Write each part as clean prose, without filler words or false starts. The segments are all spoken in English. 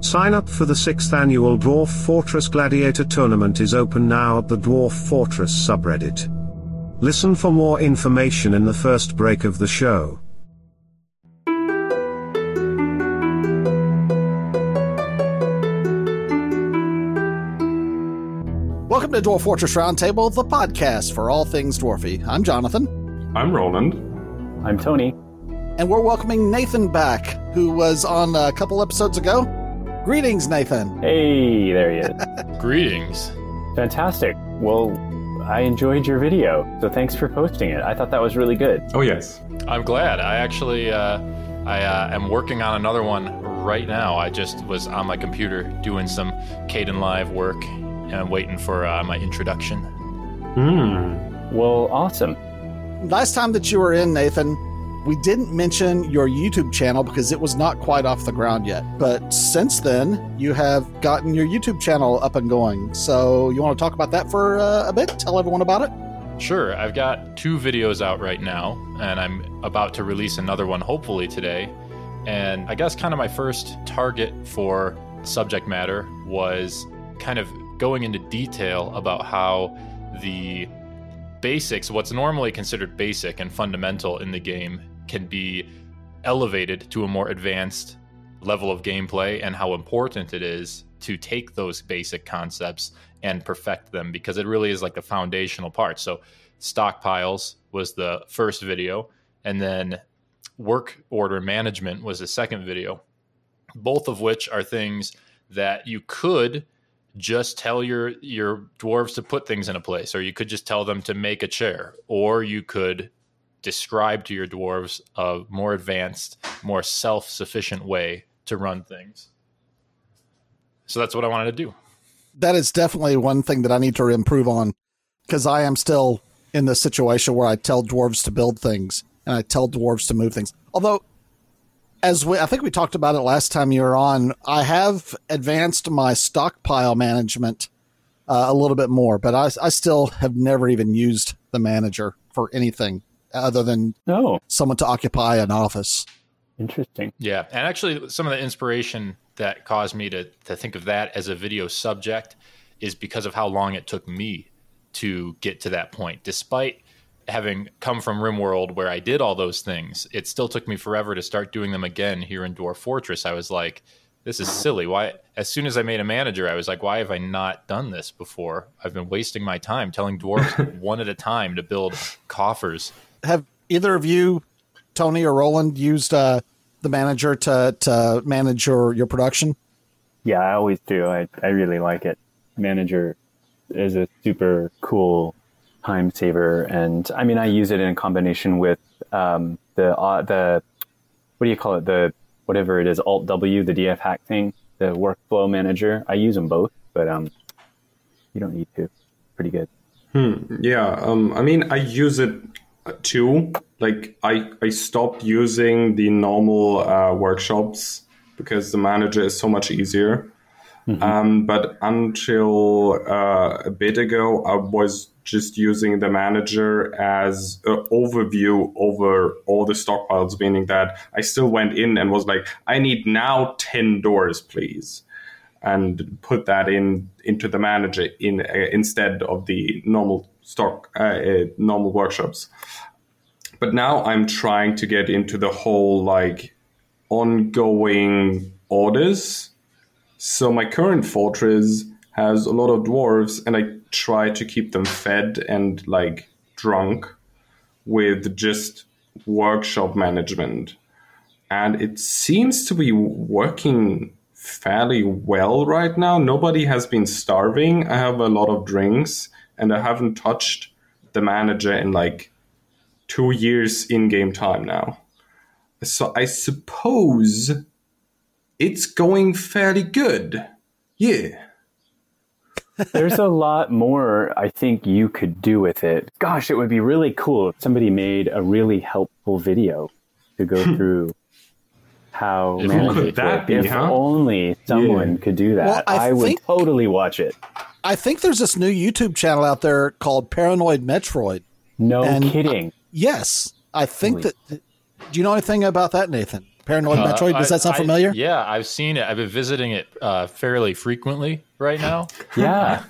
Sign up for the 6th annual Dwarf Fortress Gladiator Tournament is open now at the Dwarf Fortress subreddit. Listen for more information in the first break of the show. Welcome to Dwarf Fortress Roundtable, the podcast for all things dwarfy. I'm Jonathan. I'm Roland. I'm Tony. And we're welcoming Nathan back, who was on a couple episodes ago. Greetings, Nathan. Hey, there he is. Greetings. Fantastic. Well, I enjoyed your video, so thanks for posting it. I thought that was really good. Oh, yes. I'm glad. I actually am working on another one right now. I just was on my computer doing some Caden Live work and I'm waiting for my introduction. Well, awesome. Last time that you were in, Nathan, we didn't mention your YouTube channel because it was not quite off the ground yet. But since then, you have gotten your YouTube channel up and going. So you want to talk about that for a bit? Tell everyone about it? Sure. I've got 2 videos out right now, and I'm about to release another one hopefully today. And I guess kind of my first target for subject matter was kind of going into detail about how the basics, what's normally considered basic and fundamental in the game, can be elevated to a more advanced level of gameplay, and how important it is to take those basic concepts and perfect them, because it really is like a foundational part. So Stockpiles was the first video, and then Work Order Management was the second video, both of which are things that you could just tell your dwarves to put things in a place, or you could just tell them to make a chair, or you could describe to your dwarves a more advanced, more self-sufficient way to run things. So that's what I wanted to do. That is definitely one thing that I need to improve on, because I am still in the situation where I tell dwarves to build things and I tell dwarves to move things. Although, I think we talked about it last time you were on, I have advanced my stockpile management a little bit more, but I still have never even used the manager for anything other than someone to occupy an office. Interesting. Yeah, and actually some of the inspiration that caused me to think of that as a video subject is because of how long it took me to get to that point. Despite having come from RimWorld where I did all those things, it still took me forever to start doing them again here in Dwarf Fortress. I was like, this is silly. Why? As soon as I made a manager, I was like, why have I not done this before? I've been wasting my time telling dwarves one at a time to build coffers. Have either of you, Tony or Roland, used the manager to manage your production? Yeah, I always do. I really like it. Manager is a super cool time saver, and I mean, I use it in combination with the what do you call it, the whatever it is, Alt W, the DF hack thing, the workflow manager. I use them both, but you don't need to. Pretty good. Yeah. I mean, I use it too. Like I stopped using the normal workshops because the manager is so much easier. But until a bit ago, I was just using the manager as an overview over all the stockpiles, meaning that I still went in and was like, I need now 10 doors, please, and put that into the manager instead of the normal normal workshops. But now I'm trying to get into the whole like ongoing orders. So my current fortress has a lot of dwarves, and I try to keep them fed and like drunk with just workshop management. And it seems to be working fairly well right now. Nobody has been starving. I have a lot of drinks, and I haven't touched the manager in like 2 years in-game time now. So I suppose it's going fairly good. Yeah. There's a lot more I think you could do with it. Gosh, it would be really cool if somebody made a really helpful video to go through how managers work. If only someone could do that. Well, I would totally watch it. I think there's this new YouTube channel out there called Paranoid Metroid. No kidding. Yes. I think that... Do you know anything about that, Nathan? Paranoid Metroid. Does that sound familiar? Yeah, I've seen it. I've been visiting it fairly frequently right now. Yeah,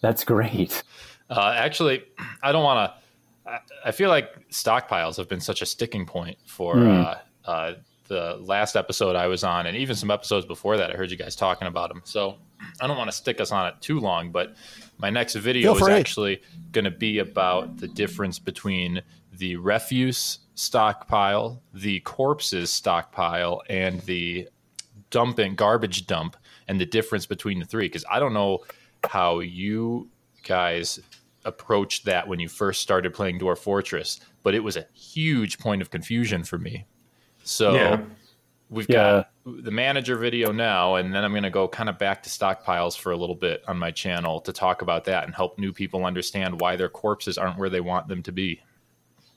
that's great. Actually, I don't want to. I feel like stockpiles have been such a sticking point for the last episode I was on, and even some episodes before that. I heard you guys talking about them, so I don't want to stick us on it too long. But my next video is actually going to be about the difference between the refuse stockpile, the corpses stockpile, and the garbage dump, and the difference between the three. Because I don't know how you guys approached that when you first started playing Dwarf Fortress, but it was a huge point of confusion for me. So we've got the manager video now, and then I'm going to go kind of back to stockpiles for a little bit on my channel to talk about that and help new people understand why their corpses aren't where they want them to be.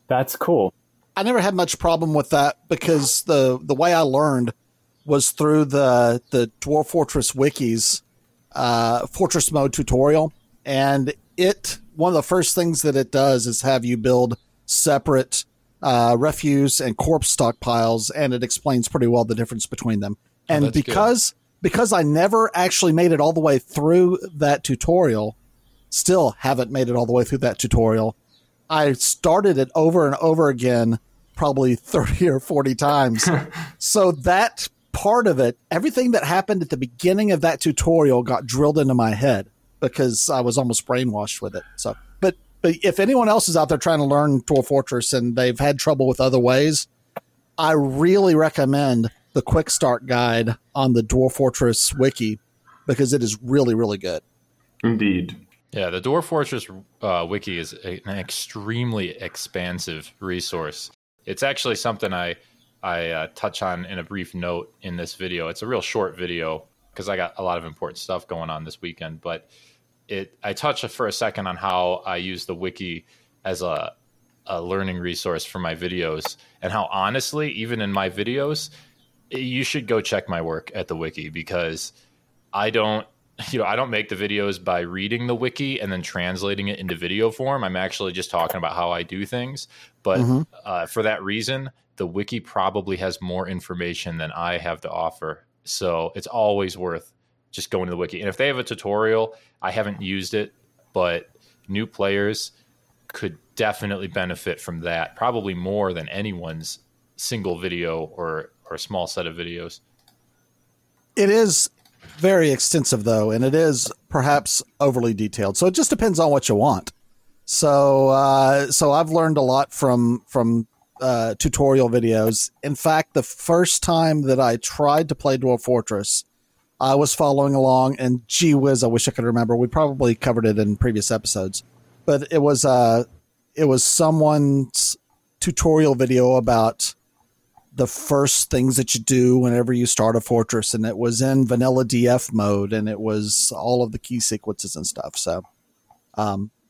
That's cool. I never had much problem with that because the way I learned was through the Dwarf Fortress Wiki's Fortress Mode tutorial. And one of the first things that it does is have you build separate refuse and corpse stockpiles, and it explains pretty well the difference between them. And because I never actually made it all the way through that tutorial, still haven't made it all the way through that tutorial, I started it over and over again, probably 30 or 40 times. So that part of it, everything that happened at the beginning of that tutorial got drilled into my head because I was almost brainwashed with it. So, but if anyone else is out there trying to learn Dwarf Fortress and they've had trouble with other ways, I really recommend the Quick Start Guide on the Dwarf Fortress Wiki because it is really, really good. Indeed. Yeah, the Dwarf Fortress Wiki is an extremely expansive resource. It's actually something I touch on in a brief note in this video. It's a real short video because I got a lot of important stuff going on this weekend. But I touch for a second on how I use the wiki as a learning resource for my videos, and how honestly, even in my videos, you should go check my work at the wiki because I don't make the videos by reading the wiki and then translating it into video form. I'm actually just talking about how I do things. But for that reason, the wiki probably has more information than I have to offer. So it's always worth just going to the wiki. And if they have a tutorial, I haven't used it, but new players could definitely benefit from that, probably more than anyone's single video or small set of videos. It is very extensive, though, and it is perhaps overly detailed. So it just depends on what you want. So so I've learned a lot from tutorial videos. In fact, the first time that I tried to play Dwarf Fortress, I was following along, and gee whiz, I wish I could remember. We probably covered it in previous episodes. But it was someone's tutorial video about the first things that you do whenever you start a fortress, and it was in vanilla DF mode, and it was all of the key sequences and stuff. So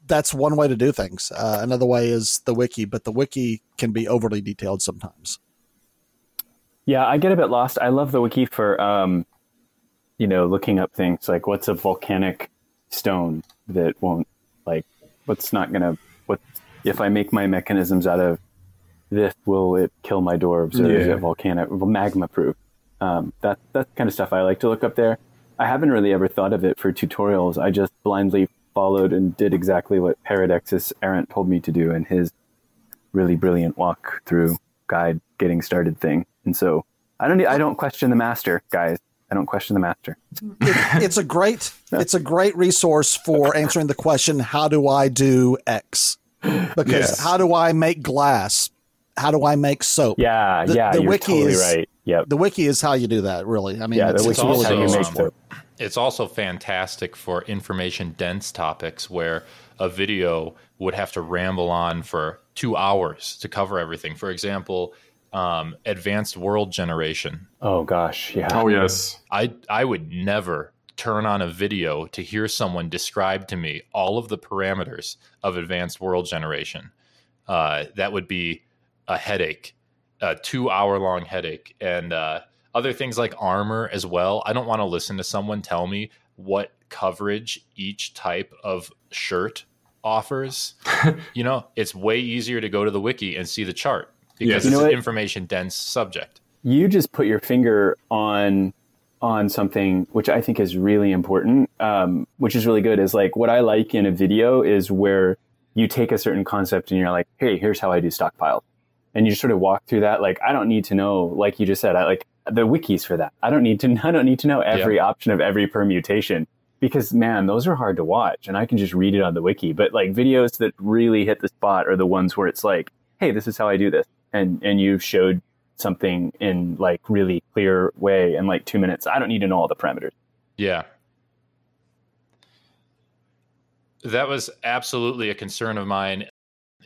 that's one way to do things. Another way is the wiki, but the wiki can be overly detailed sometimes. Yeah, I get a bit lost. I love the wiki for, looking up things like what's a volcanic stone that won't if I make my mechanisms out of this, will it kill my dwarves, or is it volcanic magma proof? That kind of stuff I like to look up there. I haven't really ever thought of it for tutorials. I just blindly followed and did exactly what Paradexus Errant told me to do in his really brilliant walkthrough guide, getting started thing. And so I don't question the master, guys. I don't question the master. It's a great resource for answering the question, how do I do X? Because how do I make glass? How do I make soap? Yeah, the you're wiki totally is right. Yep. The wiki is how you do that, really. I mean, the wiki is how you make soap. It's also fantastic for information-dense topics where a video would have to ramble on for 2 hours to cover everything. For example, advanced world generation. Oh, gosh, yeah. Oh, yes. I would never turn on a video to hear someone describe to me all of the parameters of advanced world generation. That would be a headache, a 2-hour-long headache. And other things like armor as well. I don't want to listen to someone tell me what coverage each type of shirt offers. It's way easier to go to the wiki and see the chart because it's an information-dense subject. you just put your finger on something which I think is really important, which is really good, is like what I like in a video is where you take a certain concept and you're like, hey, here's how I do stockpile. And you sort of walk through that. Like, I don't need to know, like you just said, like the wikis for that. I don't need to know every option of every permutation, because man, those are hard to watch and I can just read it on the wiki. But like videos that really hit the spot are the ones where it's like, hey, this is how I do this. And you've showed something in like really clear way in like 2 minutes. I don't need to know all the parameters. Yeah. That was absolutely a concern of mine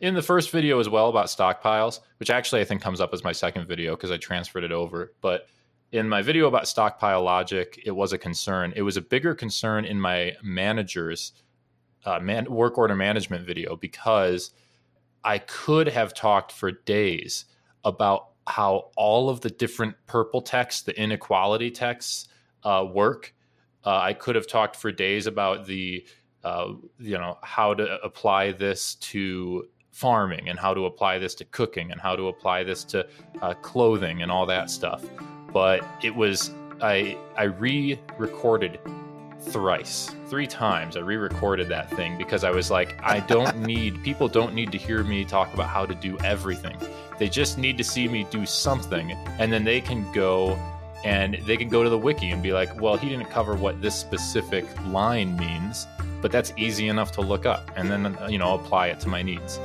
in the first video as well about stockpiles, which actually I think comes up as my second video because I transferred it over. But in my video about stockpile logic, it was a concern. It was a bigger concern in my manager's work order management video, because I could have talked for days about how all of the different purple texts, the inequality texts, work. I could have talked for days about the, how to apply this to farming and how to apply this to cooking and how to apply this to clothing and all that stuff. But it was, I re-recorded three times. I re-recorded that thing because I was like, people don't need to hear me talk about how to do everything. They just need to see me do something. And then they can go to the wiki and be like, well, he didn't cover what this specific line means, but that's easy enough to look up and then, apply it to my needs.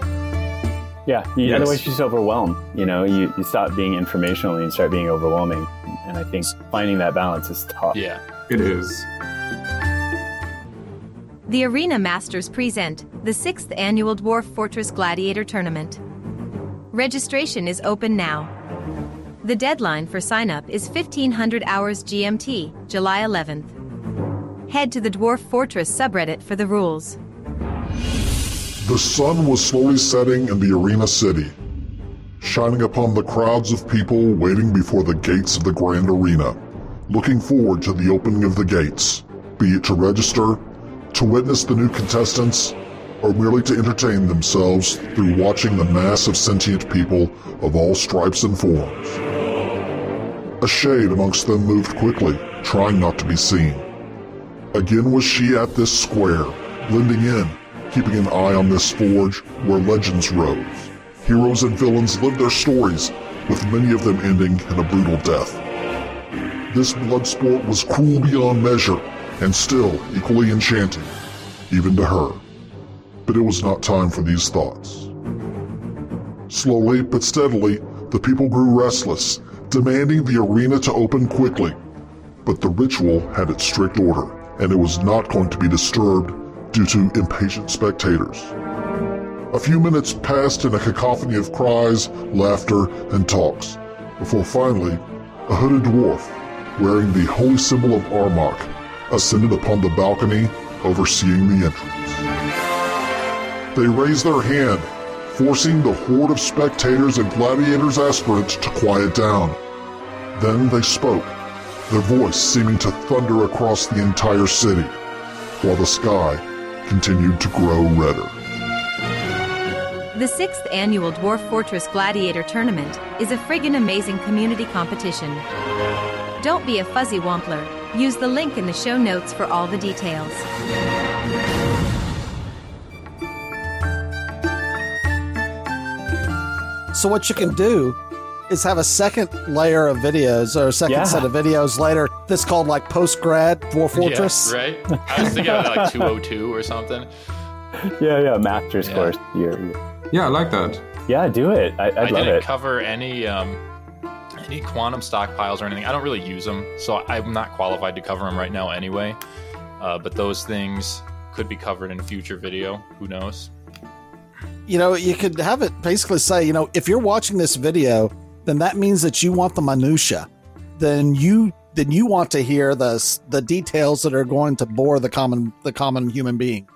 Yeah. Otherwise you're just overwhelmed. You stop being informational and you start being overwhelming. And I think finding that balance is tough. Yeah, it is. The Arena Masters present the 6th Annual Dwarf Fortress Gladiator Tournament. Registration is open now. The deadline for sign-up is 1500 hours GMT, July 11th. Head to the Dwarf Fortress subreddit for the rules. The sun was slowly setting in the Arena City, shining upon the crowds of people waiting before the gates of the Grand Arena, looking forward to the opening of the gates, be it to register, to witness the new contestants, or merely to entertain themselves through watching the mass of sentient people of all stripes and forms. A shade amongst them moved quickly, trying not to be seen. Again was she at this square, blending in, keeping an eye on this forge where legends rose. Heroes and villains lived their stories, with many of them ending in a brutal death. This blood sport was cruel beyond measure, and still equally enchanting, even to her. But it was not time for these thoughts. Slowly but steadily, the people grew restless, demanding the arena to open quickly. But the ritual had its strict order, and it was not going to be disturbed due to impatient spectators. A few minutes passed in a cacophony of cries, laughter, and talks, before finally, a hooded dwarf, wearing the holy symbol of Armok, ascended upon the balcony overseeing the entrance. They raised their hand, forcing the horde of spectators and gladiators aspirants to quiet down. Then they spoke, their voice seeming to thunder across the entire city, while the sky continued to grow redder. The 6th Annual Dwarf Fortress Gladiator Tournament is a friggin' amazing community competition. Don't be a fuzzy wampler. Use the link in the show notes for all the details. So what you can do is have a second layer of videos or a second set of videos later. This is called like post-grad Dwarf Fortress. Yeah, right? I was thinking about like 202 or something. Yeah, master's course. Yeah, I like that. Yeah, do it. I love it. I didn't cover any quantum stockpiles or anything. I don't really use them, so I'm not qualified to cover them right now anyway. But those things could be covered in a future video. Who knows? You could have it basically say, if you're watching this video, then that means that you want the minutia. Then you want to hear the details that are going to bore the common human being.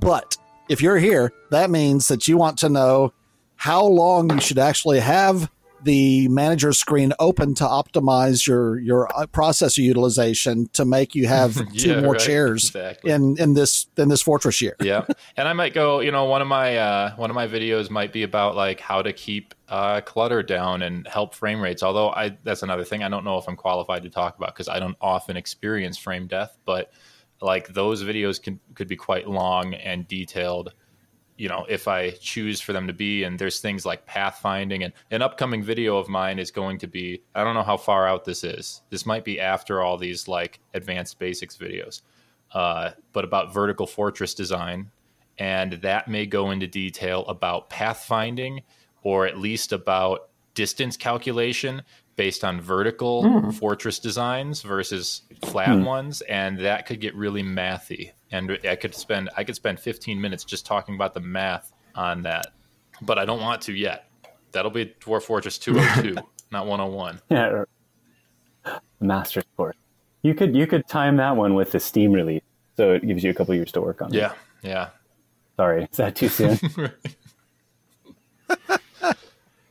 But if you're here, that means that you want to know how long you should actually have the manager screen open to optimize your processor utilization to make you have two more chairs exactly. in this fortress year. Yeah, and I might go. You know, one of my videos might be about like how to keep clutter down and help frame rates. Although that's another thing I don't know if I'm qualified to talk about because I don't often experience frame death. But like those videos could be quite long and detailed. You know, if I choose for them to be, and there's things like pathfinding, and an upcoming video of mine is going to be, I don't know how far out this is. This might be after all these like advanced basics videos, but about vertical fortress design. And that may go into detail about pathfinding, or at least about distance calculation based on vertical fortress designs versus flat ones. And that could get really mathy. And I could spend 15 minutes just talking about the math on that, but I don't want to yet. That'll be Dwarf Fortress 202, not 101. Yeah, Master Sport. You could time that one with the Steam release, so it gives you a couple years to work on. Yeah, it. Yeah. Sorry, is that too soon?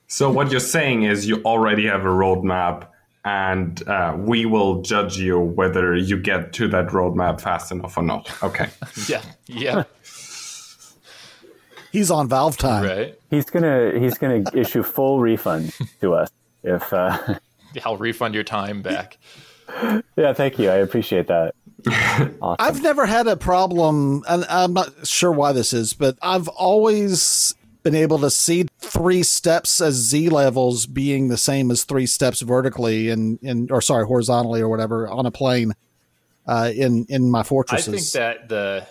So what you're saying is you already have a roadmap, and we will judge you whether you get to that roadmap fast enough or not. Okay. Yeah. He's on Valve time. Right. He's gonna issue full refund to us if. I'll refund your time back. Yeah, thank you. I appreciate that. Awesome. I've never had a problem, and I'm not sure why this is, but I've always been able to see 3 steps as Z levels being the same as 3 steps vertically or horizontally or whatever on a plane in my fortresses. I think that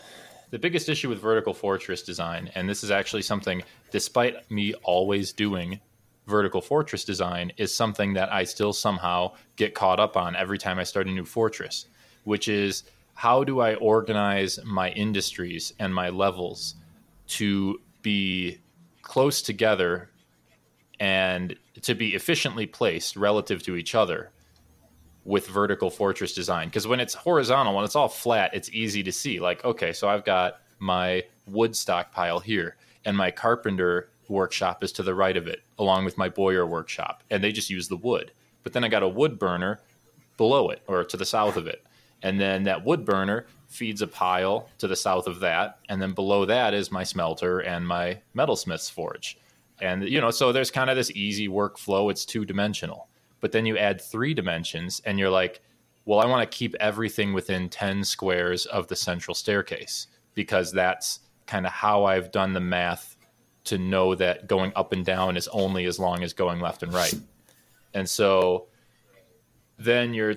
the biggest issue with vertical fortress design, and this is actually something, despite me always doing vertical fortress design, is something that I still somehow get caught up on every time I start a new fortress, which is how do I organize my industries and my levels to be close together and to be efficiently placed relative to each other with vertical fortress design. Because when it's horizontal, when it's all flat, it's easy to see. Like, okay, so I've got my wood stockpile here, and my carpenter workshop is to the right of it, along with my boiler workshop, and they just use the wood. But then I got a wood burner below it, or to the south of it. And then that wood burner feeds a pile to the south of that, and then below that is my smelter and my metalsmith's forge. And, you know, so there's kind of this easy workflow. It's 2-dimensional. But then you add 3 dimensions, and you're like, well, I want to keep everything within 10 squares of the central staircase, because that's kind of how I've done the math to know that going up and down is only as long as going left and right. And so then you're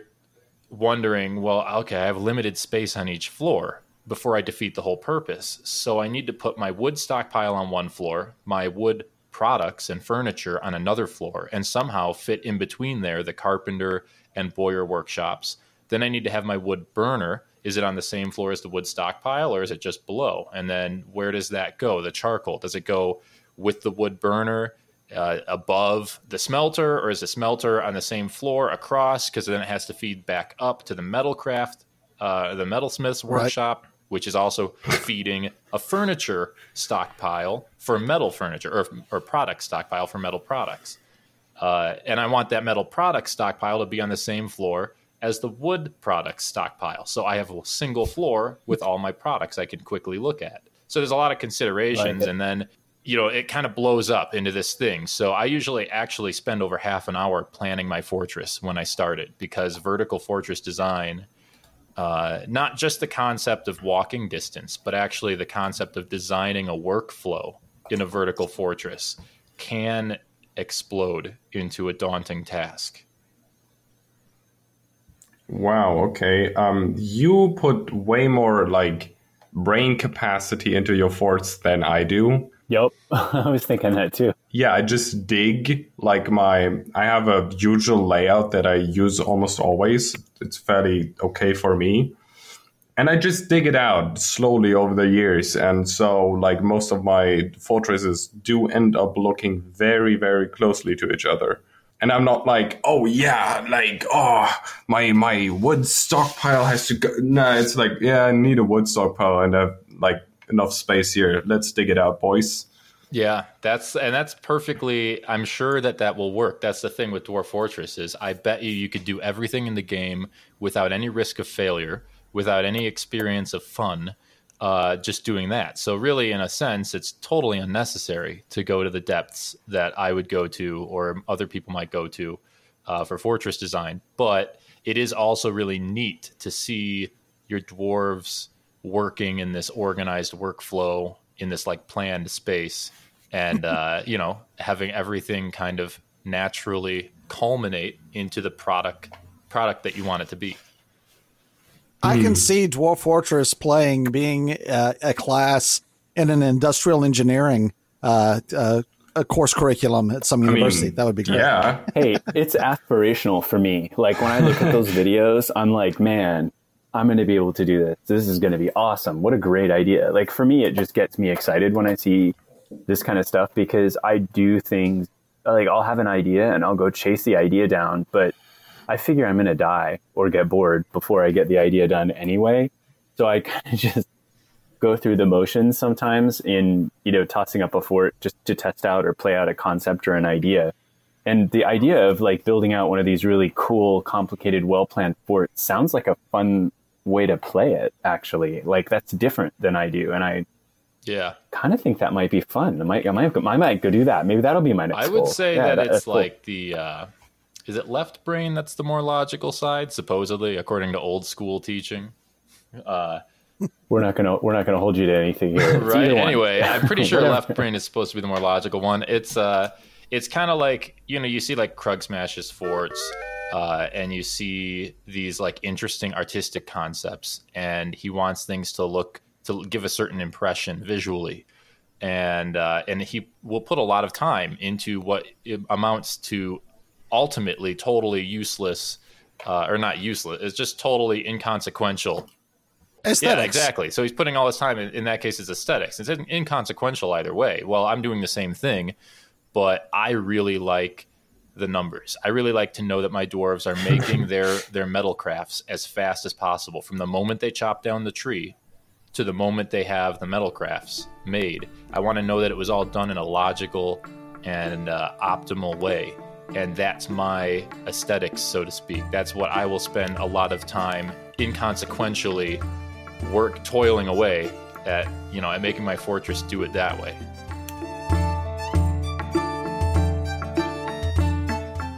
wondering, well, okay, I have limited space on each floor before I defeat the whole purpose. So I need to put my wood stockpile on one floor, my wood products and furniture on another floor, and somehow fit in between there the carpenter and boiler workshops. Then I need to have my wood burner. Is it on the same floor as the wood stockpile, or is it just below? And then where does that go? The charcoal, does it go with the wood burner above the smelter, or is the smelter on the same floor across? Because then it has to feed back up to the metal craft, the metalsmith's workshop, which is also feeding a furniture stockpile for metal furniture, or product stockpile for metal products. And I want that metal product stockpile to be on the same floor as the wood product stockpile. So I have a single floor with all my products I can quickly look at. So there's a lot of considerations. Right. And then, you know, it kind of blows up into this thing. So I usually actually spend over half an hour planning my fortress when I start it, because vertical fortress design, not just the concept of walking distance, but actually the concept of designing a workflow in a vertical fortress can explode into a daunting task. Wow. Okay. You put way more like brain capacity into your forts than I do. Yep, I was thinking that too. Yeah, I just dig like I have a usual layout that I use almost always. It's fairly okay for me. And I just dig it out slowly over the years. And so like most of my fortresses do end up looking very, very closely to each other. And I'm not like, oh yeah, like, oh, my wood stockpile has to go. No, it's like, yeah, I need a wood stockpile and I have like enough space here. Let's dig it out, boys. Yeah, that's perfectly. I'm sure that will work. That's the thing with Dwarf Fortress is I bet you could do everything in the game without any risk of failure, without any experience of fun, just doing that. So really, in a sense, it's totally unnecessary to go to the depths that I would go to or other people might go to for Fortress design. But it is also really neat to see your dwarves working in this organized workflow in this like planned space and, having everything kind of naturally culminate into the product that you want it to be. I can see Dwarf Fortress being a class in an industrial engineering a course curriculum at some university. That would be great. Yeah. Hey, it's aspirational for me. Like when I look at those videos, I'm like, man, I'm going to be able to do this. This is going to be awesome. What a great idea. Like for me, it just gets me excited when I see this kind of stuff because I do things like I'll have an idea and I'll go chase the idea down, but I figure I'm going to die or get bored before I get the idea done anyway. So I kind of just go through the motions sometimes in, tossing up a fort just to test out or play out a concept or an idea. And the idea of like building out one of these really cool, complicated, well-planned forts sounds like a fun way to play it, actually. Like that's different than I do. And I kind of think that might be fun. I might go do that. Maybe that'll be my next goal. I would say that's like cool. The... Is it left brain that's the more logical side, supposedly, according to old school teaching? We're not gonna hold you to anything here, right? Anyway, I'm pretty sure left brain is supposed to be the more logical one. It's kind of like you see like Krug Smash's forts, and you see these like interesting artistic concepts, and he wants things to look to give a certain impression visually, and he will put a lot of time into what it amounts to. Ultimately totally useless or not useless. It's just totally inconsequential. Aesthetics. Yeah, exactly. So he's putting all his time in that case, it's aesthetics. It's inconsequential either way. Well, I'm doing the same thing, but I really like the numbers. I really like to know that my dwarves are making their metal crafts as fast as possible from the moment they chop down the tree to the moment they have the metal crafts made. I want to know that it was all done in a logical and optimal way. And that's my aesthetics, so to speak. That's what I will spend a lot of time inconsequentially toiling away at, at making my fortress do it that way.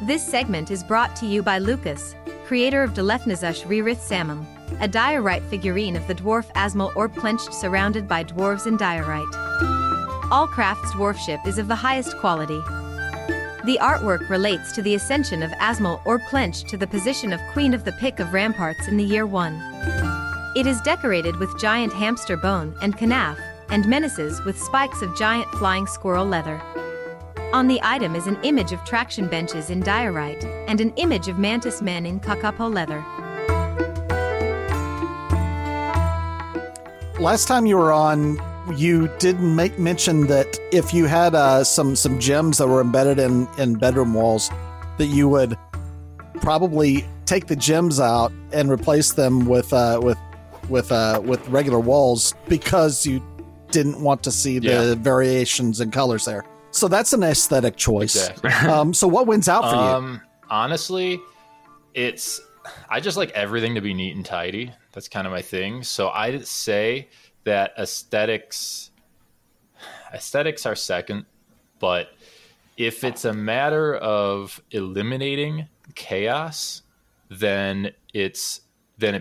This segment is brought to you by Lucas, creator of Delefnazush Ririth Samum, a diorite figurine of the dwarf Asmal Orb Clenched surrounded by dwarves and diorite. All crafts dwarfship is of the highest quality. The artwork relates to the ascension of Asmal Orb Clenched to the position of Queen of the Pick of Ramparts in the year 1. It is decorated with giant hamster bone and canaf, and menaces with spikes of giant flying squirrel leather. On the item is an image of traction benches in diorite, and an image of mantis men in kakapo leather. Last time you were on, you did mention that if you had some gems that were embedded in bedroom walls, that you would probably take the gems out and replace them with regular walls because you didn't want to see the variations in colors there. So that's an aesthetic choice. Exactly. So what wins out for you? Honestly, I just like everything to be neat and tidy. That's kind of my thing. So I'd say that aesthetics are second, but if it's a matter of eliminating chaos, then it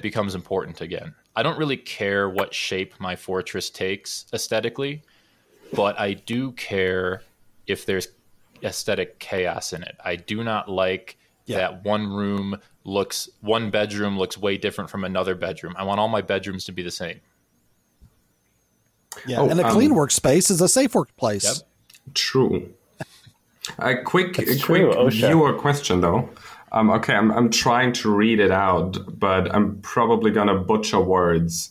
becomes important again. I don't really care what shape my fortress takes aesthetically, but I do care if there's aesthetic chaos in it. I do not like that one bedroom looks way different from another bedroom. I want all my bedrooms to be the same. Yeah, and a clean workspace is a safe workplace. Yep. True. A quick viewer question, though. Okay, I'm trying to read it out, but I'm probably going to butcher words.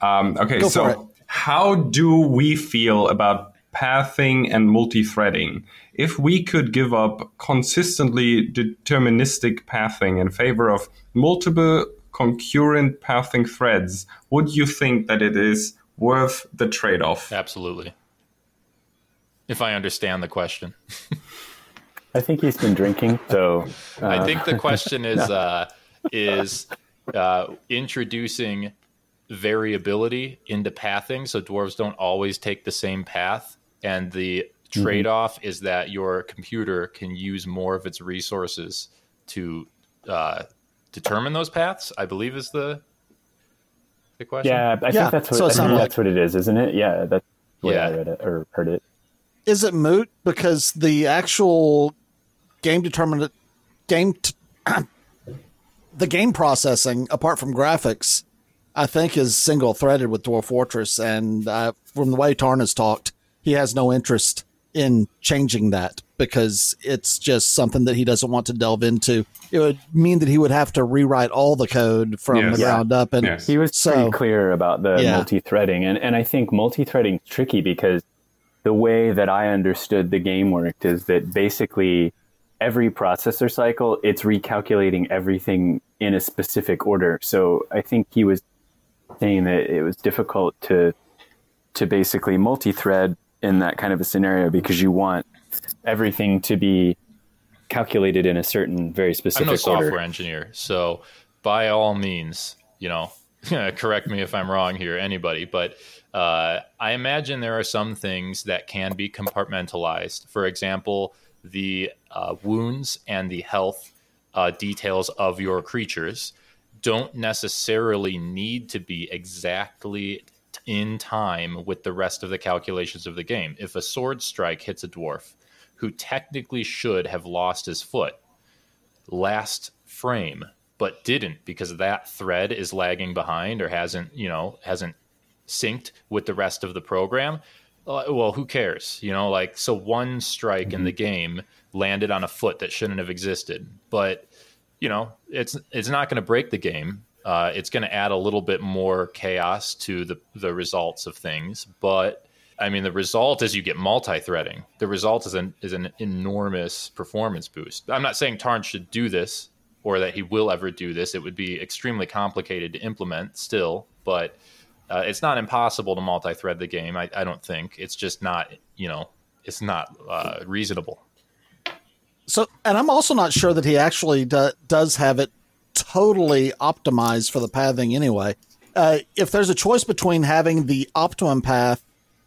So how do we feel about pathing and multi-threading? If we could give up consistently deterministic pathing in favor of multiple concurrent pathing threads, would you think that it is worth the trade-off? Absolutely. if I understand the question. I think he's been drinking, so... I think the question is introducing variability into pathing, so dwarves don't always take the same path, and the trade-off is that your computer can use more of its resources to determine those paths, I believe is the question. Yeah, I think that's what, so that's what it is, isn't it? Yeah, that's what I read it or heard it. Is it moot? Because the actual game determinant the game processing, apart from graphics, I think is single-threaded with Dwarf Fortress, and from the way Tarn has talked, he has no interest in changing that because it's just something that he doesn't want to delve into. It would mean that he would have to rewrite all the code from the ground up. And he was pretty clear about the multi-threading, and I think multi-threading is tricky because the way that I understood the game worked is that basically every processor cycle, it's recalculating everything in a specific order. So I think he was saying that it was difficult to basically multi-thread in that kind of a scenario because you want everything to be calculated in a certain very specific order. I'm no software engineer, so by all means, you know, correct me if I'm wrong here, anybody, but I imagine there are some things that can be compartmentalized. For example, the wounds and the health details of your creatures don't necessarily need to be exactly in time with the rest of the calculations of the game. If a sword strike hits a dwarf who technically should have lost his foot last frame, but didn't because that thread is lagging behind or hasn't synced with the rest of the program, well, who cares? You know, like, so one strike in the game landed on a foot that shouldn't have existed, but you know, it's not going to break the game. It's going to add a little bit more chaos to the results of things. But I mean, the result is you get multi-threading. The result is an enormous performance boost. I'm not saying Tarn should do this or that he will ever do this. It would be extremely complicated to implement still, but it's not impossible to multi-thread the game. I don't think. It's just not, you know, it's not reasonable. So, and I'm also not sure that he actually does have it totally optimized for the pathing anyway. If there's a choice between having the optimum path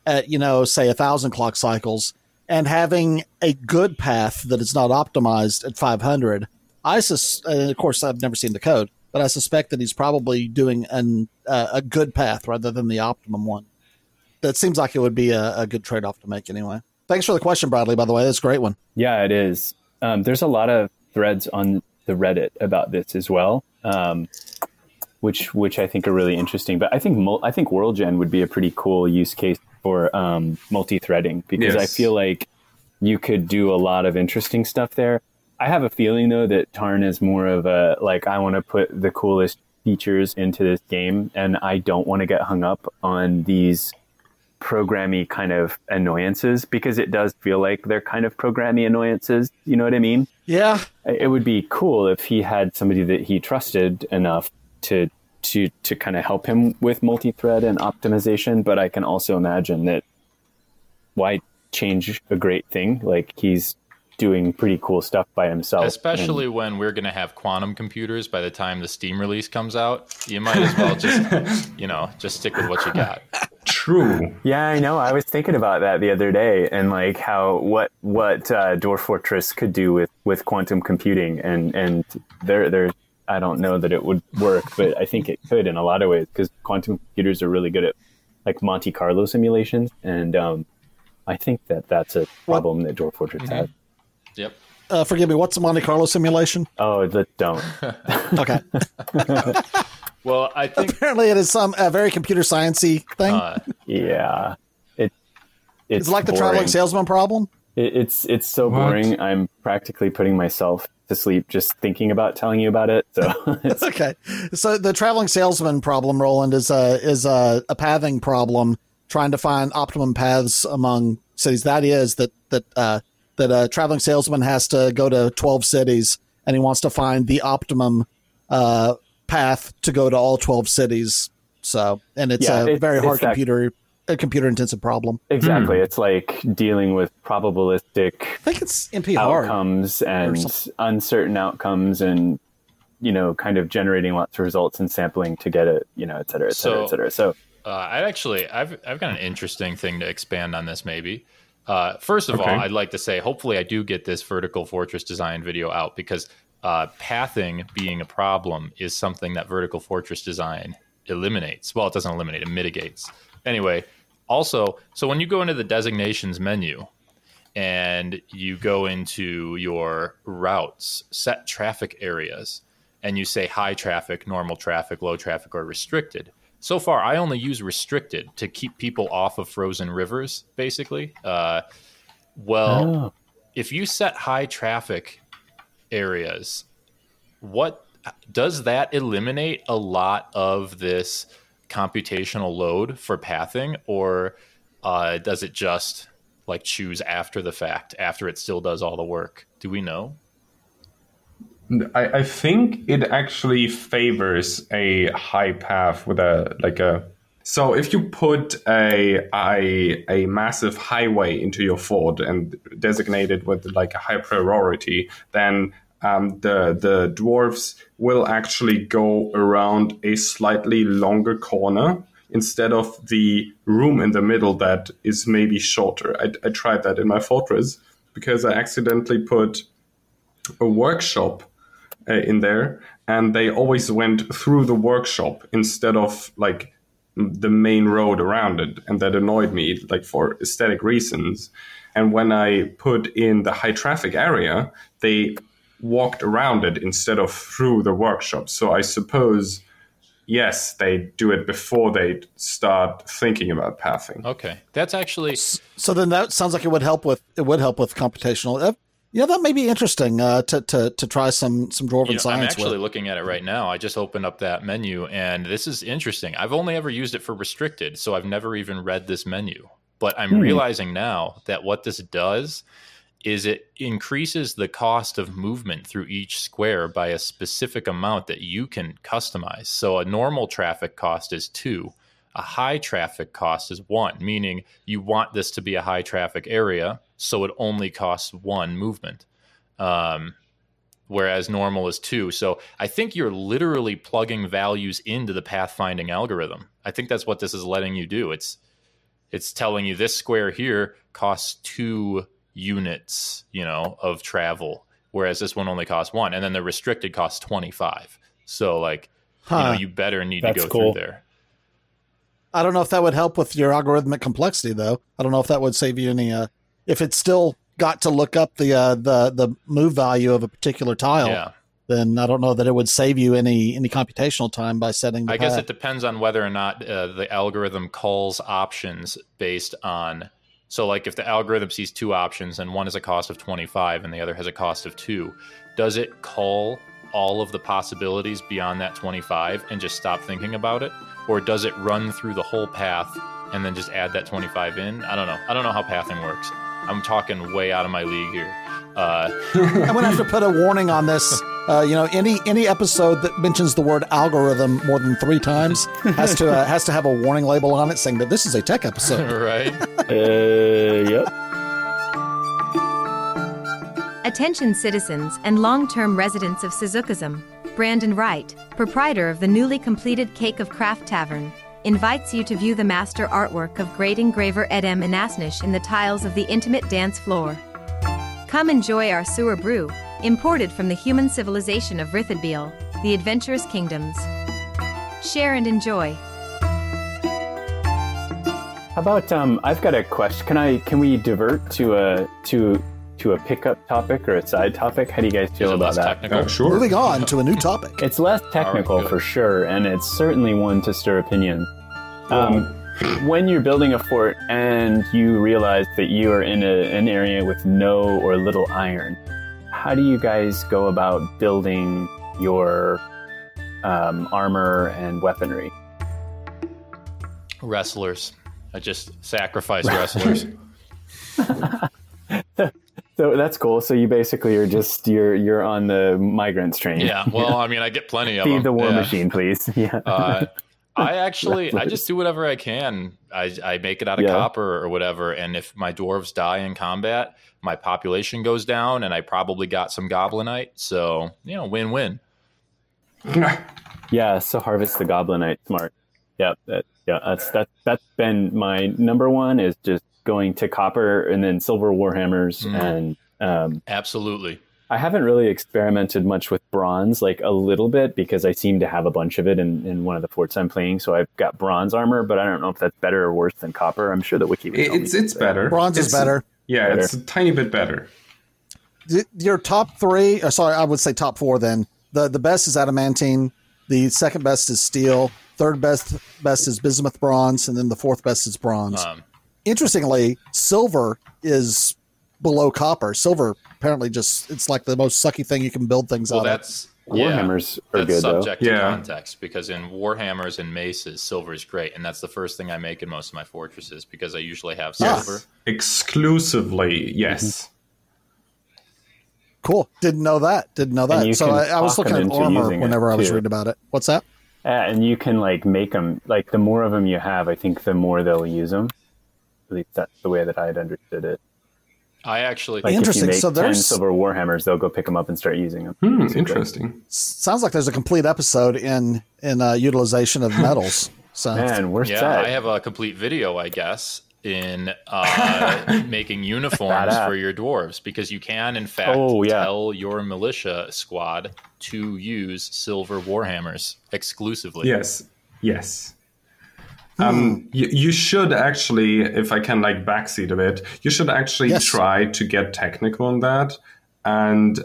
at, you know, say 1,000 clock cycles and having a good path that is not optimized at 500, and of course I've never seen the code, but I suspect that he's probably doing a good path rather than the optimum one. That seems like it would be a good trade-off to make anyway. Thanks for the question, Bradley, by the way. That's a great one. Yeah, it is. There's a lot of threads on the Reddit about this as well, which I think are really interesting. But I think WorldGen would be a pretty cool use case for multi-threading because I feel like you could do a lot of interesting stuff there. I have a feeling though that Tarn is more of a like, I want to put the coolest features into this game, and I don't want to get hung up on these programmy kind of annoyances, because it does feel like they're kind of programmy annoyances. You know what I mean? Yeah. It would be cool if he had somebody that he trusted enough to kind of help him with multi-thread and optimization. But I can also imagine that why change a great thing? Like, he's doing pretty cool stuff by himself. Especially when we're going to have quantum computers by the time the Steam release comes out, you might as well just, you know, just stick with what you got. True. Yeah, I know. I was thinking about that the other day, and like how what Dwarf Fortress could do with quantum computing, and there I don't know that it would work, but I think it could in a lot of ways, because quantum computers are really good at like Monte Carlo simulations, and I think that's a problem that Dwarf Fortress has. Yep. Forgive me, what's a Monte Carlo simulation? Oh, don't. Okay. Well, I think... Apparently it is some very computer science-y thing. Yeah. It's like the traveling salesman problem? It's so boring, I'm practically putting myself to sleep just thinking about telling you about it. So okay. So the traveling salesman problem, Roland, is a pathing problem, trying to find optimum paths among cities. That is that a traveling salesman has to go to 12 cities, and he wants to find the optimum path to go to all 12 cities. So, and it's a very hard computer a computer-intensive problem. Exactly. Mm. It's like dealing with probabilistic outcomes and uncertain outcomes and, you know, kind of generating lots of results and sampling to get it, you know, et cetera, et cetera, et cetera. So I've got an interesting thing to expand on this maybe. First of all, I'd like to say, hopefully I do get this vertical fortress design video out because pathing being a problem is something that vertical fortress design eliminates. Well, it doesn't eliminate, it mitigates. Anyway, also, so when you go into the designations menu and you go into your routes, set traffic areas, and you say high traffic, normal traffic, low traffic, or restricted. So far, I only use restricted to keep people off of frozen rivers, basically. If you set high traffic areas, what does that eliminate a lot of this computational load for pathing, or does it just like choose after the fact, after it still does all the work? Do we know? I think it actually favors a high path with so if you put a massive highway into your fort and designate it with like a high priority, then the dwarves will actually go around a slightly longer corner instead of the room in the middle that is maybe shorter. I tried that in my fortress because I accidentally put a workshop in there, and they always went through the workshop instead of like the main road around it, and that annoyed me like for aesthetic reasons. And when I put in the high traffic area, they walked around it instead of through the workshop. So I suppose, yes, they do it before they start thinking about pathing. Okay, that's actually so. Then that sounds like it would help with computational. Yeah, that may be interesting to try some dwarven science. I'm actually looking at it right now. I just opened up that menu, and this is interesting. I've only ever used it for restricted, so I've never even read this menu. But I'm realizing now that what this does is it increases the cost of movement through each square by a specific amount that you can customize. So a normal traffic cost is 2. A high traffic cost is 1, meaning you want this to be a high traffic area, so it only costs 1 movement, whereas normal is 2. So I think you're literally plugging values into the pathfinding algorithm. I think that's what this is letting you do. It's telling you this square here costs 2 units, you know, of travel, whereas this one only costs 1, and then the restricted costs 25. So like, you know, you better need to go through there. I don't know if that would help with your algorithmic complexity, though. I don't know if that would save you any. If it's still got to look up the move value of a particular tile, then I don't know that it would save you any computational time by setting the path. I guess it depends on whether or not the algorithm calls options based on. So, like, if the algorithm sees 2 options and one has a cost of 25 and the other has a cost of 2, does it call all of the possibilities beyond that 25 and just stop thinking about it? Or does it run through the whole path and then just add that 25 in? I don't know. I don't know how pathing works. I'm talking way out of my league here. I'm going to have to put a warning on this. Any episode that mentions the word algorithm more than 3 times has to have a warning label on it saying that this is a tech episode. Right. Yep. Attention citizens and long-term residents of Suzukism. Brandon Wright, proprietor of the newly completed Cake of Craft Tavern, invites you to view the master artwork of great engraver Edem Anasnish in the tiles of the intimate dance floor. Come enjoy our sewer brew, imported from the human civilization of Rithodbiel, the adventurous kingdoms. Share and enjoy. How about I've got a question. Can we divert to a pickup topic or a side topic? How do you guys feel about that? Oh, sure. Moving on to a new topic. It's less technical for sure, and it's certainly one to stir opinion. When you're building a fort and you realize that you are in an area with no or little iron, how do you guys go about building your armor and weaponry? Wrestlers. I just sacrifice wrestlers. So that's cool. So you basically are just you're on the migrants train. Yeah. Well, I mean, I get plenty of them. Feed the war machine, please. Yeah. I just do whatever I can. I make it out of copper or whatever. And if my dwarves die in combat, my population goes down and I probably got some goblinite. So, you know, win-win. Yeah, so harvest the goblinite. Smart. That's been my number one, is just going to copper and then silver warhammers. Mm. And absolutely. I haven't really experimented much with bronze, like a little bit, because I seem to have a bunch of it in one of the forts I'm playing. So I've got bronze armor, but I don't know if that's better or worse than copper. I'm sure that Wiki would tell me. It's better. Bronze is better. Yeah, it's a tiny bit better. Your top three, I would say top four then. The best is adamantine. The second best is steel. Third best is bismuth bronze. And then the fourth best is bronze. Interestingly, silver is below copper. Silver apparently just, it's like the most sucky thing you can build things out of. Warhammers are good though. That's subject to context, because in Warhammers and Maces, silver is great, and that's the first thing I make in most of my fortresses, because I usually have silver. Yes. Exclusively, yes. Mm-hmm. Cool. Didn't know that. So I was looking at armor whenever I was reading about it. What's that? And you can like make them, like the more of them you have, I think the more they'll use them. At least that's the way that I had understood it. I actually think if you make 10 silver warhammers, they'll go pick them up and start using them. Interesting. Sounds like there's a complete episode in utilization of metals. So man, where's that? I have a complete video, I guess, in making uniforms for your dwarves, because you can, in fact, tell your militia squad to use silver warhammers exclusively. Yes. You should actually, if I can like backseat a bit, you should actually try to get technical on that, and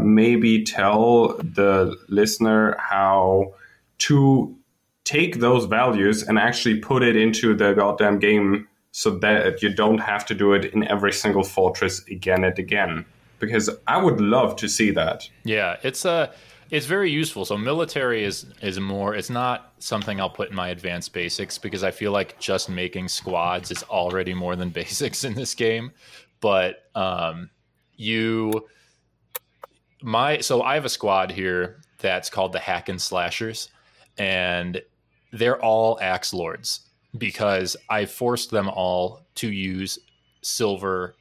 maybe tell the listener how to take those values and actually put it into the goddamn game, so that you don't have to do it in every single fortress again and again. Because I would love to see that. Yeah, it's very useful. So military is more, it's not something I'll put in my advanced basics, because I feel like just making squads is already more than basics in this game. But so I have a squad here that's called the Hack and Slashers, and they're all axe lords, because I forced them all to use steel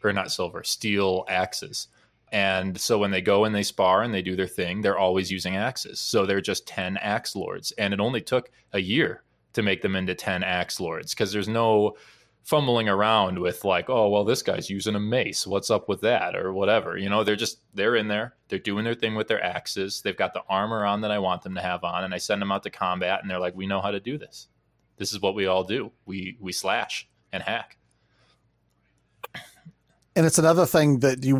axes. And so when they go and they spar and they do their thing, they're always using axes. So they're just 10 axe lords. And it only took a year to make them into 10 axe lords, because there's no fumbling around with like, oh, well, this guy's using a mace, what's up with that, or whatever. You know, they're in there. They're doing their thing with their axes. They've got the armor on that I want them to have on. And I send them out to combat and they're like, we know how to do this. This is what we all do. We slash and hack. And it's another thing that you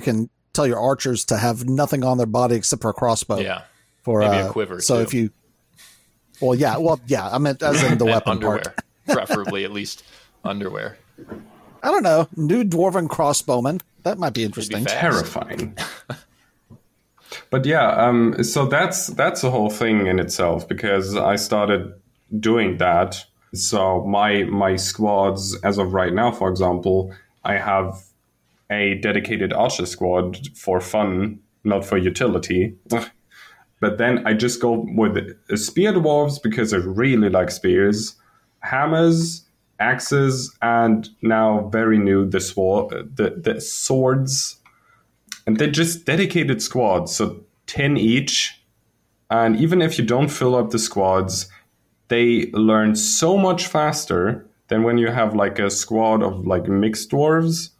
can tell your archers to have nothing on their body except for a crossbow. Yeah. For maybe a quiver. So too. I meant as in the weapon underwear, part. Preferably at least underwear. I don't know. New dwarven crossbowman. That might be interesting. Terrifying. But so that's a whole thing in itself, because I started doing that. So my squads as of right now, for example, I have a dedicated archer squad for fun, not for utility. But then I just go with spear dwarves, because I really like spears, hammers, axes, and now very new the swords. And they're just dedicated squads, so 10 each. And even if you don't fill up the squads, they learn so much faster than when you have like a squad of like mixed dwarves,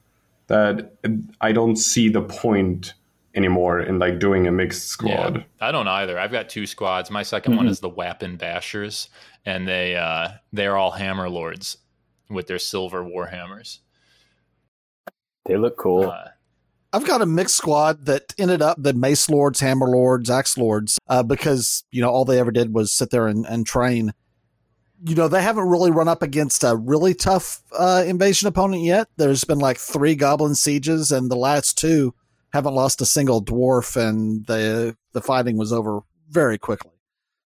that I don't see the point anymore in like doing a mixed squad. Yeah, I don't either. I've got two squads. My second one is the Wapen Bashers, and they're all hammer lords with their silver warhammers. They look cool. I've got a mixed squad that ended up the mace lords, hammer lords, axe lords, because you know all they ever did was sit there and train. You know, they haven't really run up against a really tough invasion opponent yet. There's been like 3 goblin sieges, and the last 2 haven't lost a single dwarf, and the fighting was over very quickly.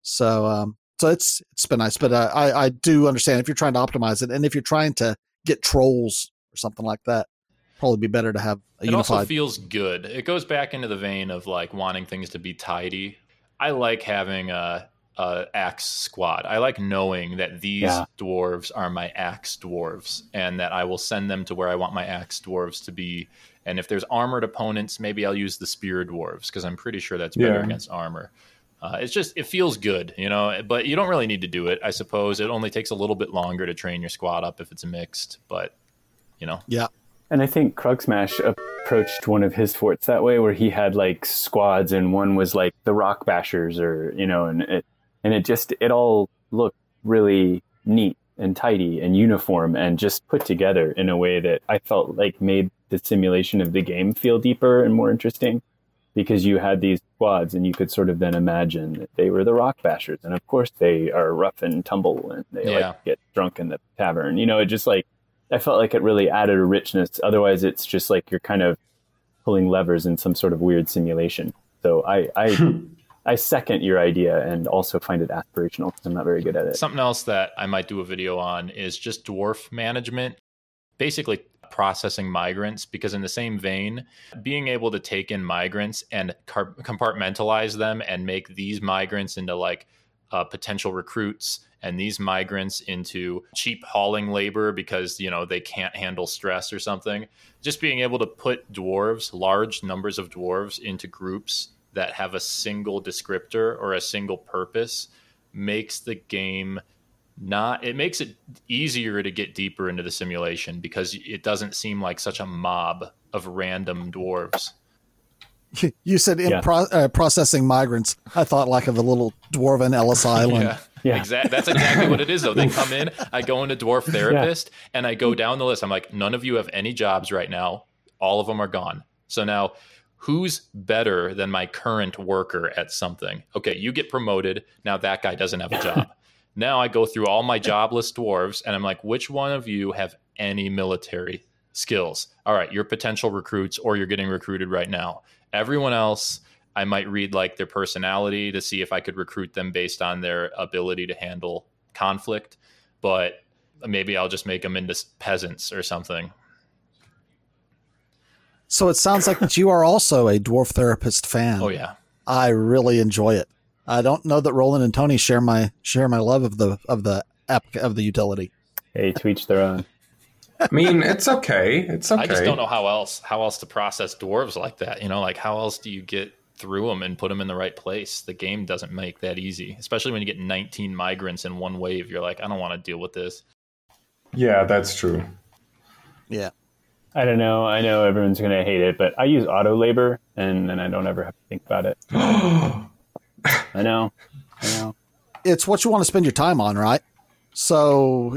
So so it's been nice. But I do understand if you're trying to optimize it, and if you're trying to get trolls or something like that, probably be better to have a unified. It also feels good. It goes back into the vein of like wanting things to be tidy. I like having axe squad. I like knowing that these dwarves are my axe dwarves and that I will send them to where I want my axe dwarves to be. And if there's armored opponents, maybe I'll use the spear dwarves because I'm pretty sure that's better against armor. It's just, it feels good, you know, but you don't really need to do it. I suppose it only takes a little bit longer to train your squad up if it's mixed, but you know. Yeah. And I think Krugsmash approached one of his forts that way, where he had like squads and one was like the Rock Bashers or, you know, and it all looked really neat and tidy and uniform and just put together in a way that I felt like made the simulation of the game feel deeper and more interesting, because you had these squads and you could sort of then imagine that they were the Rock Bashers. And of course they are rough and tumble and they like get drunk in the tavern. You know, it just like, I felt like it really added a richness. Otherwise it's just like you're kind of pulling levers in some sort of weird simulation. So I second your idea and also find it aspirational because I'm not very good at it. Something else that I might do a video on is just dwarf management, basically processing migrants, because in the same vein, being able to take in migrants and compartmentalize them and make these migrants into like potential recruits and these migrants into cheap hauling labor because, you know, they can't handle stress or something. Just being able to put dwarves, large numbers of dwarves into groups that have a single descriptor or a single purpose makes the game it makes it easier to get deeper into the simulation because it doesn't seem like such a mob of random dwarves. You said processing migrants. I thought like of a little dwarven Ellis Island. Yeah. Exactly. That's exactly what it is, though. They come in, I go into Dwarf Therapist, and I go down the list. I'm like, none of you have any jobs right now. All of them are gone. So now, who's better than my current worker at something? Okay, you get promoted. Now that guy doesn't have a job. Now I go through all my jobless dwarves and I'm like, which one of you have any military skills? All right, you're potential recruits or you're getting recruited right now. Everyone else, I might read like their personality to see if I could recruit them based on their ability to handle conflict. But maybe I'll just make them into peasants or something. So it sounds like that you are also a Dwarf Therapist fan. Oh, yeah. I really enjoy it. I don't know that Roland and Tony share my love of the app of the utility. Hey, to each their own. I mean, it's okay. It's okay. I just don't know how else to process dwarves like that. You know, like how else do you get through them and put them in the right place? The game doesn't make that easy, especially when you get 19 migrants in one wave. You're like, I don't want to deal with this. Yeah, that's true. Yeah. I don't know. I know everyone's going to hate it, but I use auto labor and then I don't ever have to think about it. I know. It's what you want to spend your time on, right? So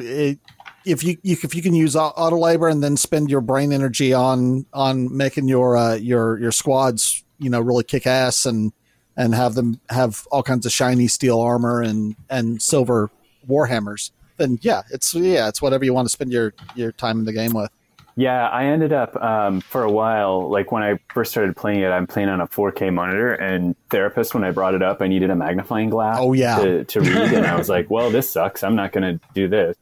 if you can use auto labor and then spend your brain energy on making your squads, you know, really kick ass and have them have all kinds of shiny steel armor and silver warhammers, then it's whatever you want to spend your time in the game with. Yeah, I ended up for a while, like when I first started playing it, I'm playing on a 4K monitor, and Therapist, when I brought it up, I needed a magnifying glass to read, and I was like, well, this sucks. I'm not going to do this.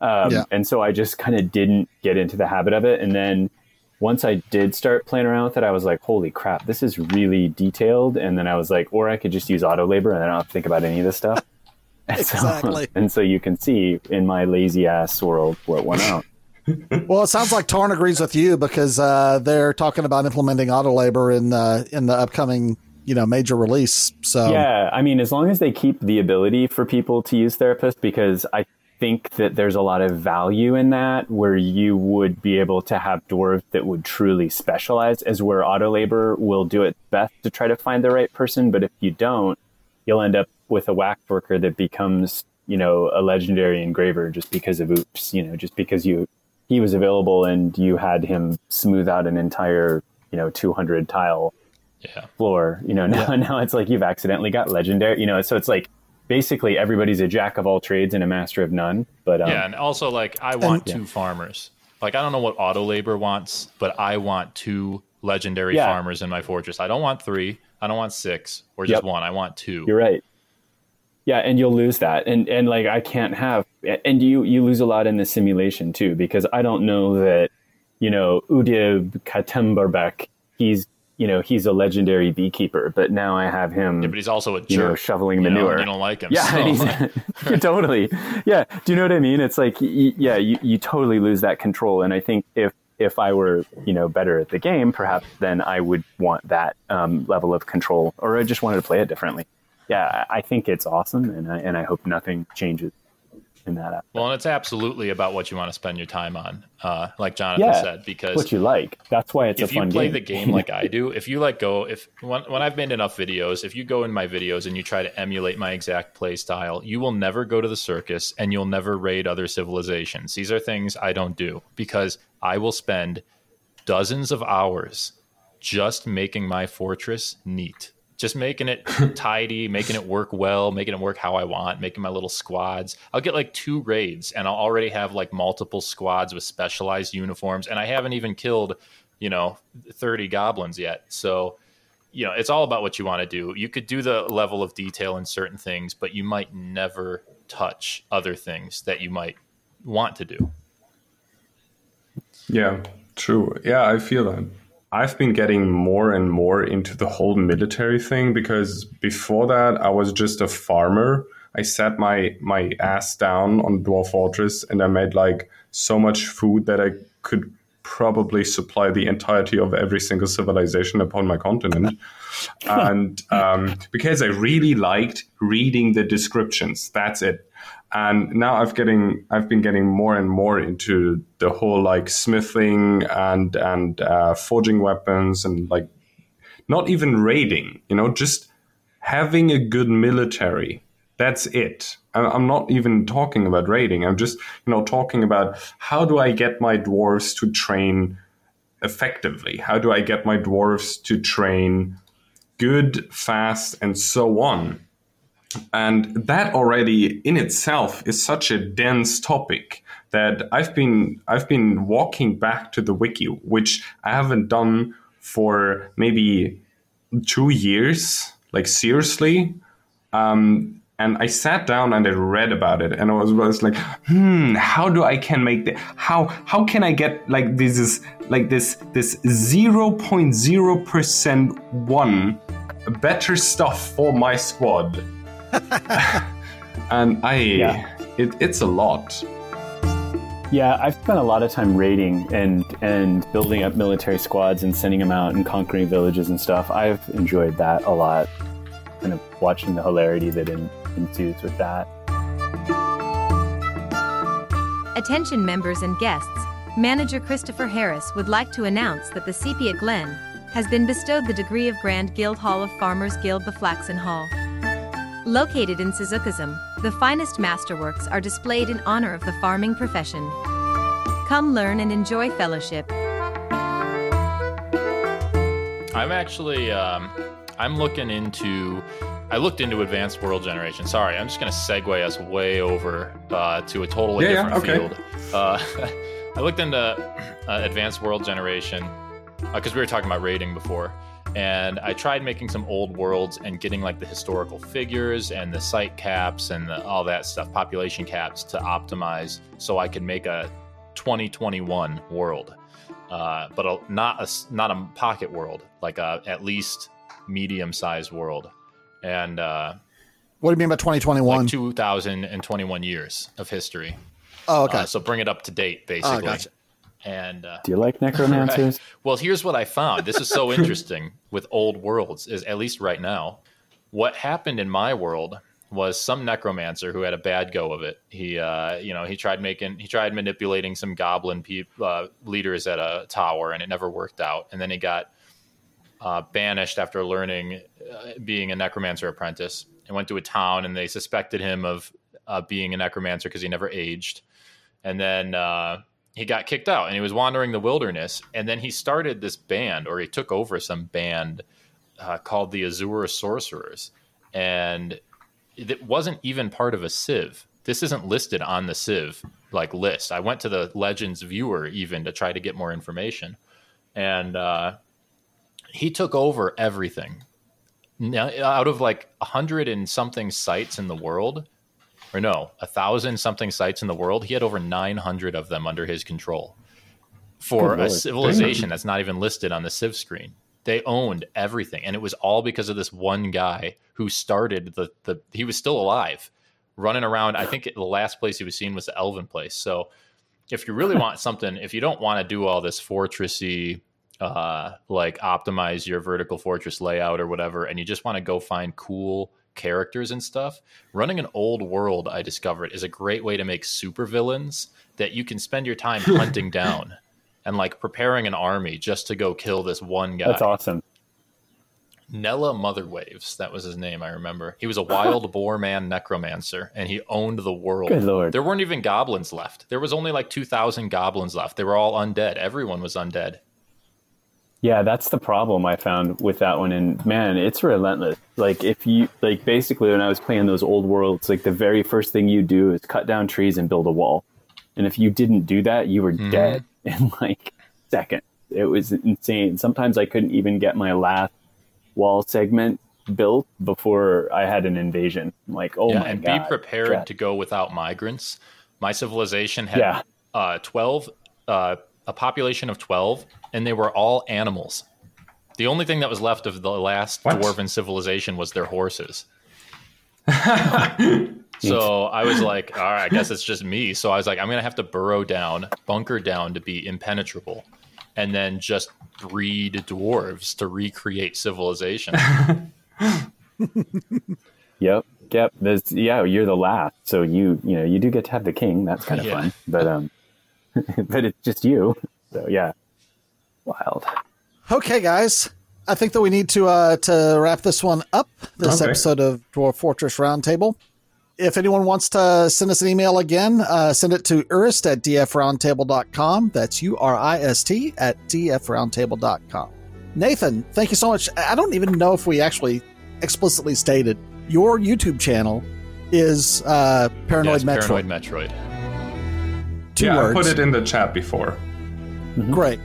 And so I just kind of didn't get into the habit of it. And then once I did start playing around with it, I was like, holy crap, this is really detailed. And then I was like, or I could just use auto labor, and I don't have to think about any of this stuff. Exactly. So you can see in my lazy ass world what went out. Well, it sounds like Tarn agrees with you because they're talking about implementing auto labor in the upcoming, you know, major release. So yeah, I mean, as long as they keep the ability for people to use Therapist, because I think that there's a lot of value in that, where you would be able to have dwarves that would truly specialize, as where auto labor will do its best to try to find the right person. But if you don't, you'll end up with a whack worker that becomes, you know, a legendary engraver just because of oops, you know, just because he was available and you had him smooth out an entire, you know, 200 tile floor, you know, now it's like you've accidentally got legendary, you know, so it's like basically everybody's a jack of all trades and a master of none. But and also like I want two farmers. Like, I don't know what auto labor wants, but I want two legendary farmers in my fortress. I don't want three. I don't want six or just one. I want two. You're right. Yeah, and you'll lose that. And like, I can't have... And you lose a lot in the simulation, too, because I don't know that, you know, Udib Katembarbek, he's you know, he's a legendary beekeeper, but now I have him. Yeah, but he's also a jerk, shoveling manure. You don't like him. Yeah, so. Totally. Yeah. Do you know what I mean? It's like, you totally lose that control. And I think if I were, better at the game, perhaps then I would want that level of control, or I just wanted to play it differently. Yeah, I think it's awesome, and I hope nothing changes in that aspect. Well, and it's absolutely about what you want to spend your time on, like Jonathan said, because what you like. That's why it's a fun game. If you play the game like I do, if you when I've made enough videos, if you go in my videos and you try to emulate my exact play style, you will never go to the circus and you'll never raid other civilizations. These are things I don't do because I will spend dozens of hours just making my fortress neat. Just making it tidy, making it work well, making it work how I want, making my little squads. I'll get like 2 raids and I'll already have like multiple squads with specialized uniforms. And I haven't even killed, 30 goblins yet. So, it's all about what you want to do. You could do the level of detail in certain things, but you might never touch other things that you might want to do. Yeah, true. Yeah, I feel that. I've been getting more and more into the whole military thing, because before that I was just a farmer. I sat my ass down on Dwarf Fortress and I made like so much food that I could probably supply the entirety of every single civilization upon my continent. And because I really liked reading the descriptions, that's it. And now I've been getting more and more into the whole like smithing and forging weapons, and like not even raiding, just having a good military. That's it. I'm not even talking about raiding. I'm just, talking about how do I get my dwarves to train effectively? How do I get my dwarves to train good, fast, and so on? And that already in itself is such a dense topic that I've been walking back to the wiki, which I haven't done for maybe 2 years, like seriously. And I sat down and I read about it, and I was like, how do I can make the how can I get like this 0.0% one better stuff for my squad? And it's a lot. Yeah, I've spent a lot of time raiding and building up military squads and sending them out and conquering villages and stuff. I've enjoyed that a lot, kind of watching the hilarity that ensues with that. Attention members and guests, Manager Christopher Harris would like to announce that the Sepia Glen has been bestowed the degree of Grand Guild Hall of Farmers Guild the Flaxen Hall. Located in Suzukism, the finest masterworks are displayed in honor of the farming profession. Come learn and enjoy fellowship. I'm actually, I looked into advanced world generation. Sorry, I'm just going to segue us way over to a totally different field. I looked into advanced world generation because we were talking about raiding before. And I tried making some old worlds and getting like the historical figures and the site caps and all that stuff, population caps, to optimize so I could make a 2021 world, but not a pocket world, like a at least medium-sized world. And what do you mean by 2021? Like 2021 years of history. Oh, okay. So bring it up to date, basically. Oh, gotcha. And do you like necromancers? Right. Well, here's what I found. This is so interesting with old worlds, is at least right now, what happened in my world was some necromancer who had a bad go of it. He, he tried manipulating some goblin leaders at a tower, and it never worked out. And then he got banished after learning being a necromancer apprentice, and went to a town, and they suspected him of being a necromancer because he never aged. And then he got kicked out, and he was wandering the wilderness. And then he started this band, or he took over some band called the Azura Sorcerers. And it wasn't even part of a civ. This isn't listed on the civ like list. I went to the Legends Viewer even to try to get more information. And he took over everything. Now, out of like 100 and something sites in the world, 1,000-something sites in the world, he had over 900 of them under his control for a civilization that's not even listed on the Civ screen. They owned everything. And it was all because of this one guy who started the he was still alive, running around. I think the last place he was seen was the Elven place. So if you really want something, if you don't want to do all this fortressy, like optimize your vertical fortress layout or whatever, and you just want to go find cool characters and stuff, running an old world, I discovered, is a great way to make super villains that you can spend your time hunting down and like preparing an army just to go kill this one guy. That's awesome. Nella Motherwaves, that was his name, I remember. He was a wild boar man necromancer, and he owned the world. Good lord. There weren't even goblins left. There was only like 2,000 goblins left. They were all undead. Everyone was undead. Yeah, that's the problem I found with that one. And man, it's relentless. Like, if you, like, basically when I was playing those old worlds, like the very first thing you do is cut down trees and build a wall. And if you didn't do that, you were dead in like seconds. It was insane. Sometimes I couldn't even get my last wall segment built before I had an invasion. I'm like, oh yeah, my and God. And be prepared to go without migrants. My civilization had 12, a population of 12, and they were all animals. The only thing that was left of the last dwarven civilization was their horses. So I was like, all right, I guess it's just me. So I was like, I'm going to have to burrow down, bunker down to be impenetrable, and then just breed dwarves to recreate civilization. Yep. There's, you're the last. So you know, you do get to have the king. That's kind of fun. But, but it's just you. So yeah. Wild. Okay, guys. I think that we need to wrap this one up, this episode of Dwarf Fortress Roundtable. If anyone wants to send us an email again, send it to urist@dfroundtable.com. That's URIST @dfroundtable.com. Nathan, thank you so much. I don't even know if we actually explicitly stated your YouTube channel is Paranoid Metroid. Paranoid Metroid. Two words. I put it in the chat before. Mm-hmm. Great.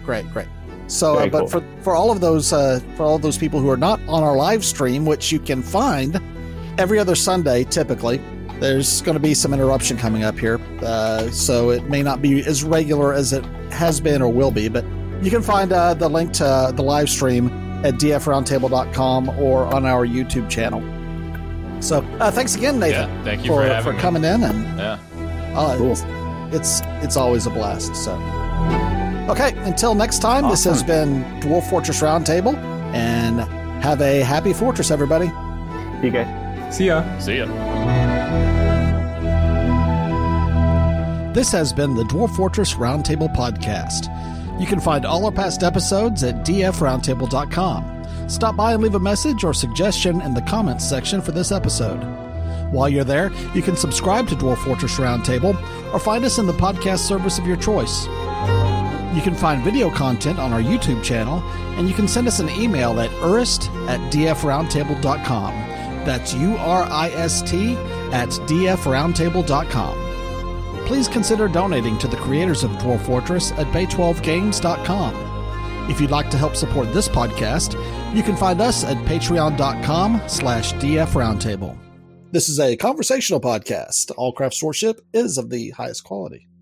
So, but cool. for all of those people who are not on our live stream, which you can find every other Sunday typically. There's going to be some interruption coming up here, so it may not be as regular as it has been or will be, but you can find the link to the live stream at dfroundtable.com or on our YouTube channel. So thanks again, Nathan, thank you for coming in. And cool. It's always a blast. So okay, until next time, This has been Dwarf Fortress Roundtable, and have a happy fortress, everybody. See you guys. See ya. This has been the Dwarf Fortress Roundtable podcast. You can find all our past episodes at dfroundtable.com. Stop by and leave a message or suggestion in the comments section for this episode. While you're there, you can subscribe to Dwarf Fortress Roundtable or find us in the podcast service of your choice. You can find video content on our YouTube channel, and you can send us an email at urist@dfroundtable.com. That's URIST @dfroundtable.com. Please consider donating to the creators of Dwarf Fortress at Bay12Games.com. If you'd like to help support this podcast, you can find us at Patreon.com/DF Roundtable. This is a conversational podcast. All craft swordship is of the highest quality.